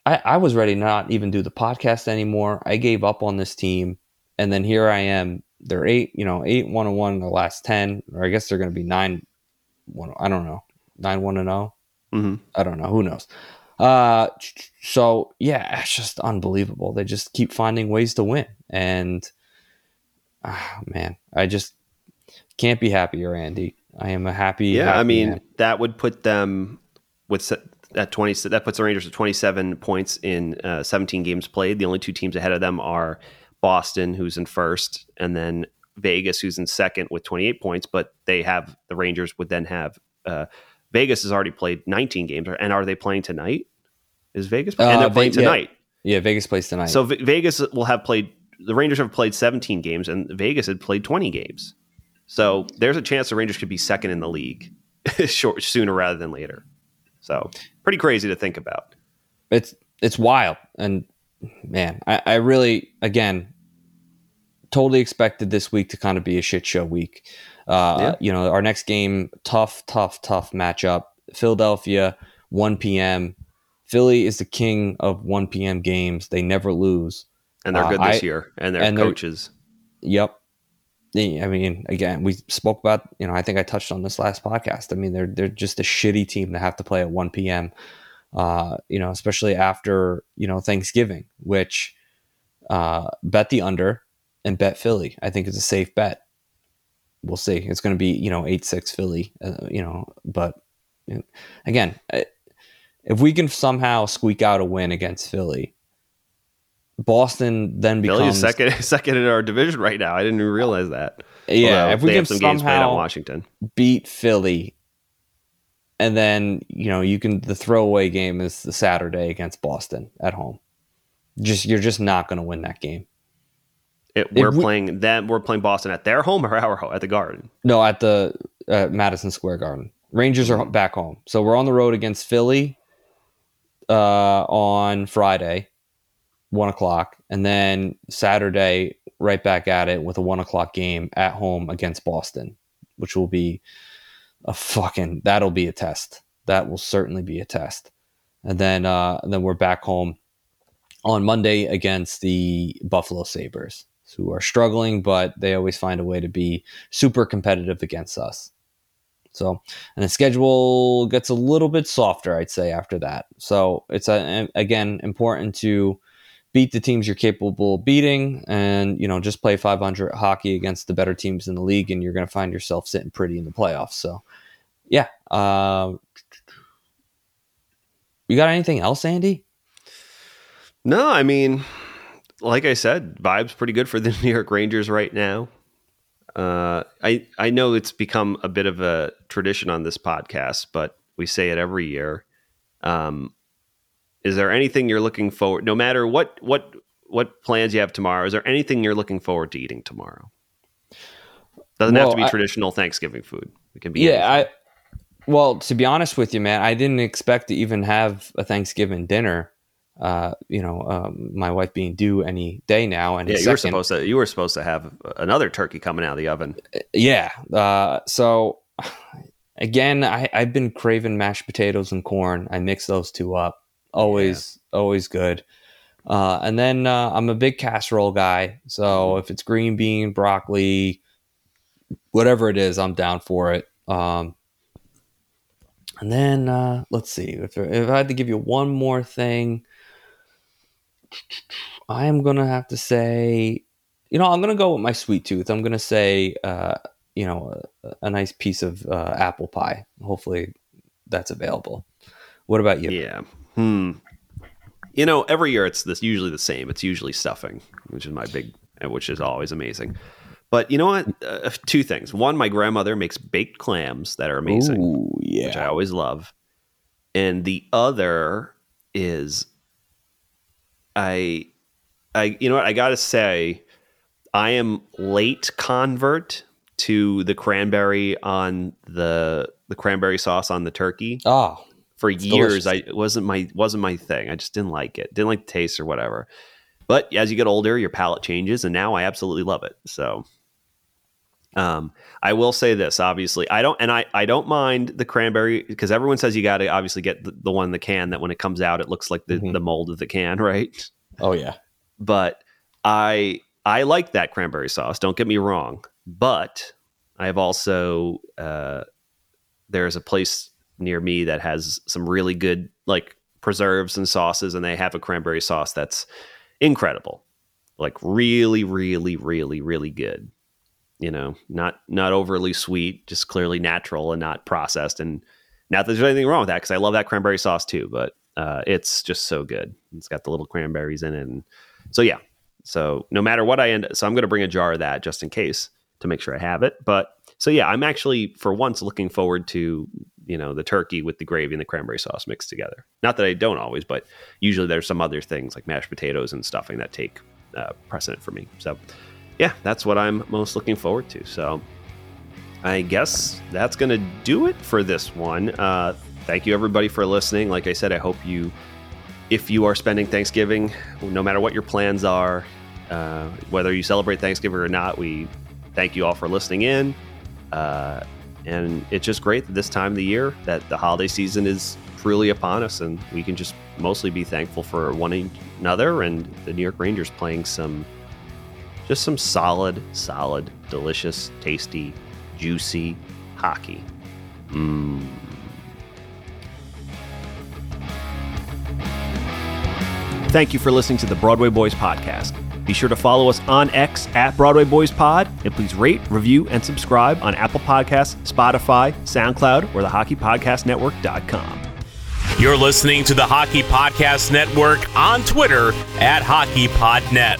I, I was ready to not even do the podcast anymore. I gave up on this team, and then here I am. They're eight, you know, eight one and one in the last ten, or I guess they're going to be nine one. I don't know, nine one and zero. Mm-hmm. I don't know. Who knows? Uh, so yeah, it's just unbelievable. They just keep finding ways to win, and oh, man, I just can't be happier, Andy. I am a happy. Yeah, happy I mean man. That would put them with at twenty. That puts the Rangers at twenty-seven points in uh, seventeen games played. The only two teams ahead of them are Boston, who's in first, and then Vegas, who's in second with twenty-eight points. But they have the Rangers would then have. Uh, Vegas has already played nineteen games, and are they playing tonight? Is Vegas playing? Uh, and they're playing they, tonight. Yeah. yeah, Vegas plays tonight. So v- Vegas will have played, the Rangers have played seventeen games, and Vegas had played twenty games. So there's a chance the Rangers could be second in the league short, sooner rather than later. So pretty crazy to think about. It's it's wild. And man, I, I really, again, totally expected this week to kind of be a shit show week. Uh, yeah. You know, our next game, tough, tough, tough matchup. Philadelphia, one p.m. Philly is the king of one p.m. games. They never lose. And they're uh, good this I, year. And, they're and coaches. they're coaches. Yep. I mean, again, we spoke about, you know, I think I touched on this last podcast. I mean, they're they're just a shitty team to have to play at one p.m., uh, you know, especially after, you know, Thanksgiving, which uh, bet the under and bet Philly. I think it's a safe bet. We'll see. It's going to be, you know, eight six Philly, uh, you know, but you know, again, if we can somehow squeak out a win against Philly, Boston then becomes Philly is second, second in our division right now. I didn't even realize that. Yeah. Although if we can some somehow Washington. beat Philly, and then, you know, you can, the throwaway game is the Saturday against Boston at home. Just, you're just not going to win that game. It, we're we, playing them. We're playing Boston at their home or our home at the Garden. No, at the uh, Madison Square Garden. Rangers are back home, so we're on the road against Philly uh, on Friday, one o'clock, and then Saturday right back at it with a one o'clock game at home against Boston, which will be a fucking that'll be a test. That will certainly be a test, and then uh, and then we're back home on Monday against the Buffalo Sabres, who are struggling, but they always find a way to be super competitive against us. So, and the schedule gets a little bit softer, I'd say, after that. So it's, a, again, important to beat the teams you're capable of beating and, you know, just play five hundred hockey against the better teams in the league, and you're going to find yourself sitting pretty in the playoffs. So, yeah. Uh, you got anything else, Andy? No, I mean... Like I said, vibes pretty good for the New York Rangers right now. Uh, I I know it's become a bit of a tradition on this podcast, but we say it every year. Um, is there anything you're looking forward? No matter what what what plans you have tomorrow, is there anything you're looking forward to eating tomorrow? Doesn't well, have to be I, traditional Thanksgiving food. It can be yeah. I, well, to be honest with you, man, I didn't expect to even have a Thanksgiving dinner. Uh, you know, um, my wife being due any day now, and yeah, you were supposed to you were supposed to have another turkey coming out of the oven. Yeah. Uh, so again, I, I've been craving mashed potatoes and corn. I mix those two up. Always, yeah. always good. Uh, and then uh, I'm a big casserole guy. So if it's green bean, broccoli, whatever it is, I'm down for it. Um, and then uh, let's see. If, there, if I had to give you one more thing, I am going to have to say, you know, I'm going to go with my sweet tooth. I'm going to say, uh, you know, a, a nice piece of uh, apple pie. Hopefully that's available. What about you? Yeah. Hmm. You know, every year it's this usually the same. It's usually stuffing, which is my big, which is always amazing. But you know what? Uh, two things. One, my grandmother makes baked clams that are amazing, ooh, yeah. which I always love. And the other is, I, I, you know what? I gotta say, I am late convert to the cranberry on the the cranberry sauce on the turkey. Oh. For years, I it wasn't my wasn't my thing. I just didn't like it. Didn't like the taste or whatever. But as you get older, your palate changes, and now I absolutely love it. So, um, I will say this. Obviously, I don't, and I, I don't mind the cranberry because everyone says you got to obviously get the, the one in the can that when it comes out, it looks like the, mm-hmm. the mold of the can, right? Oh yeah. But I I like that cranberry sauce. Don't get me wrong. But I've also uh, there's a place near me that has some really good like preserves and sauces, and they have a cranberry sauce that's incredible, like really really really really good, you know, not not overly sweet, just clearly natural and not processed. And not that there's anything wrong with that because I love that cranberry sauce too, but uh it's just so good. It's got the little cranberries in it, and so yeah, so no matter what I end so I'm going to bring a jar of that just in case to make sure I have it. But so yeah, I'm actually for once looking forward to, you know, the turkey with the gravy and the cranberry sauce mixed together. Not that I don't always, but usually there's some other things like mashed potatoes and stuffing that take uh, precedent for me. So yeah, that's what I'm most looking forward to. So I guess that's going to do it for this one. Uh, thank you everybody for listening. Like I said, I hope you, if you are spending Thanksgiving, no matter what your plans are, uh, whether you celebrate Thanksgiving or not, we thank you all for listening in. Uh, And it's just great that this time of the year that the holiday season is truly upon us, and we can just mostly be thankful for one another and the New York Rangers playing some, just some solid, solid, delicious, tasty, juicy hockey. Mmm. Thank you for listening to the Broadway Boys Podcast. Be sure to follow us on X at Broadway Boys Pod, and please rate, review, and subscribe on Apple Podcasts, Spotify, SoundCloud, or the Hockey Podcast Network dot com. You're listening to the Hockey Podcast Network on Twitter at Hockey Pod Net.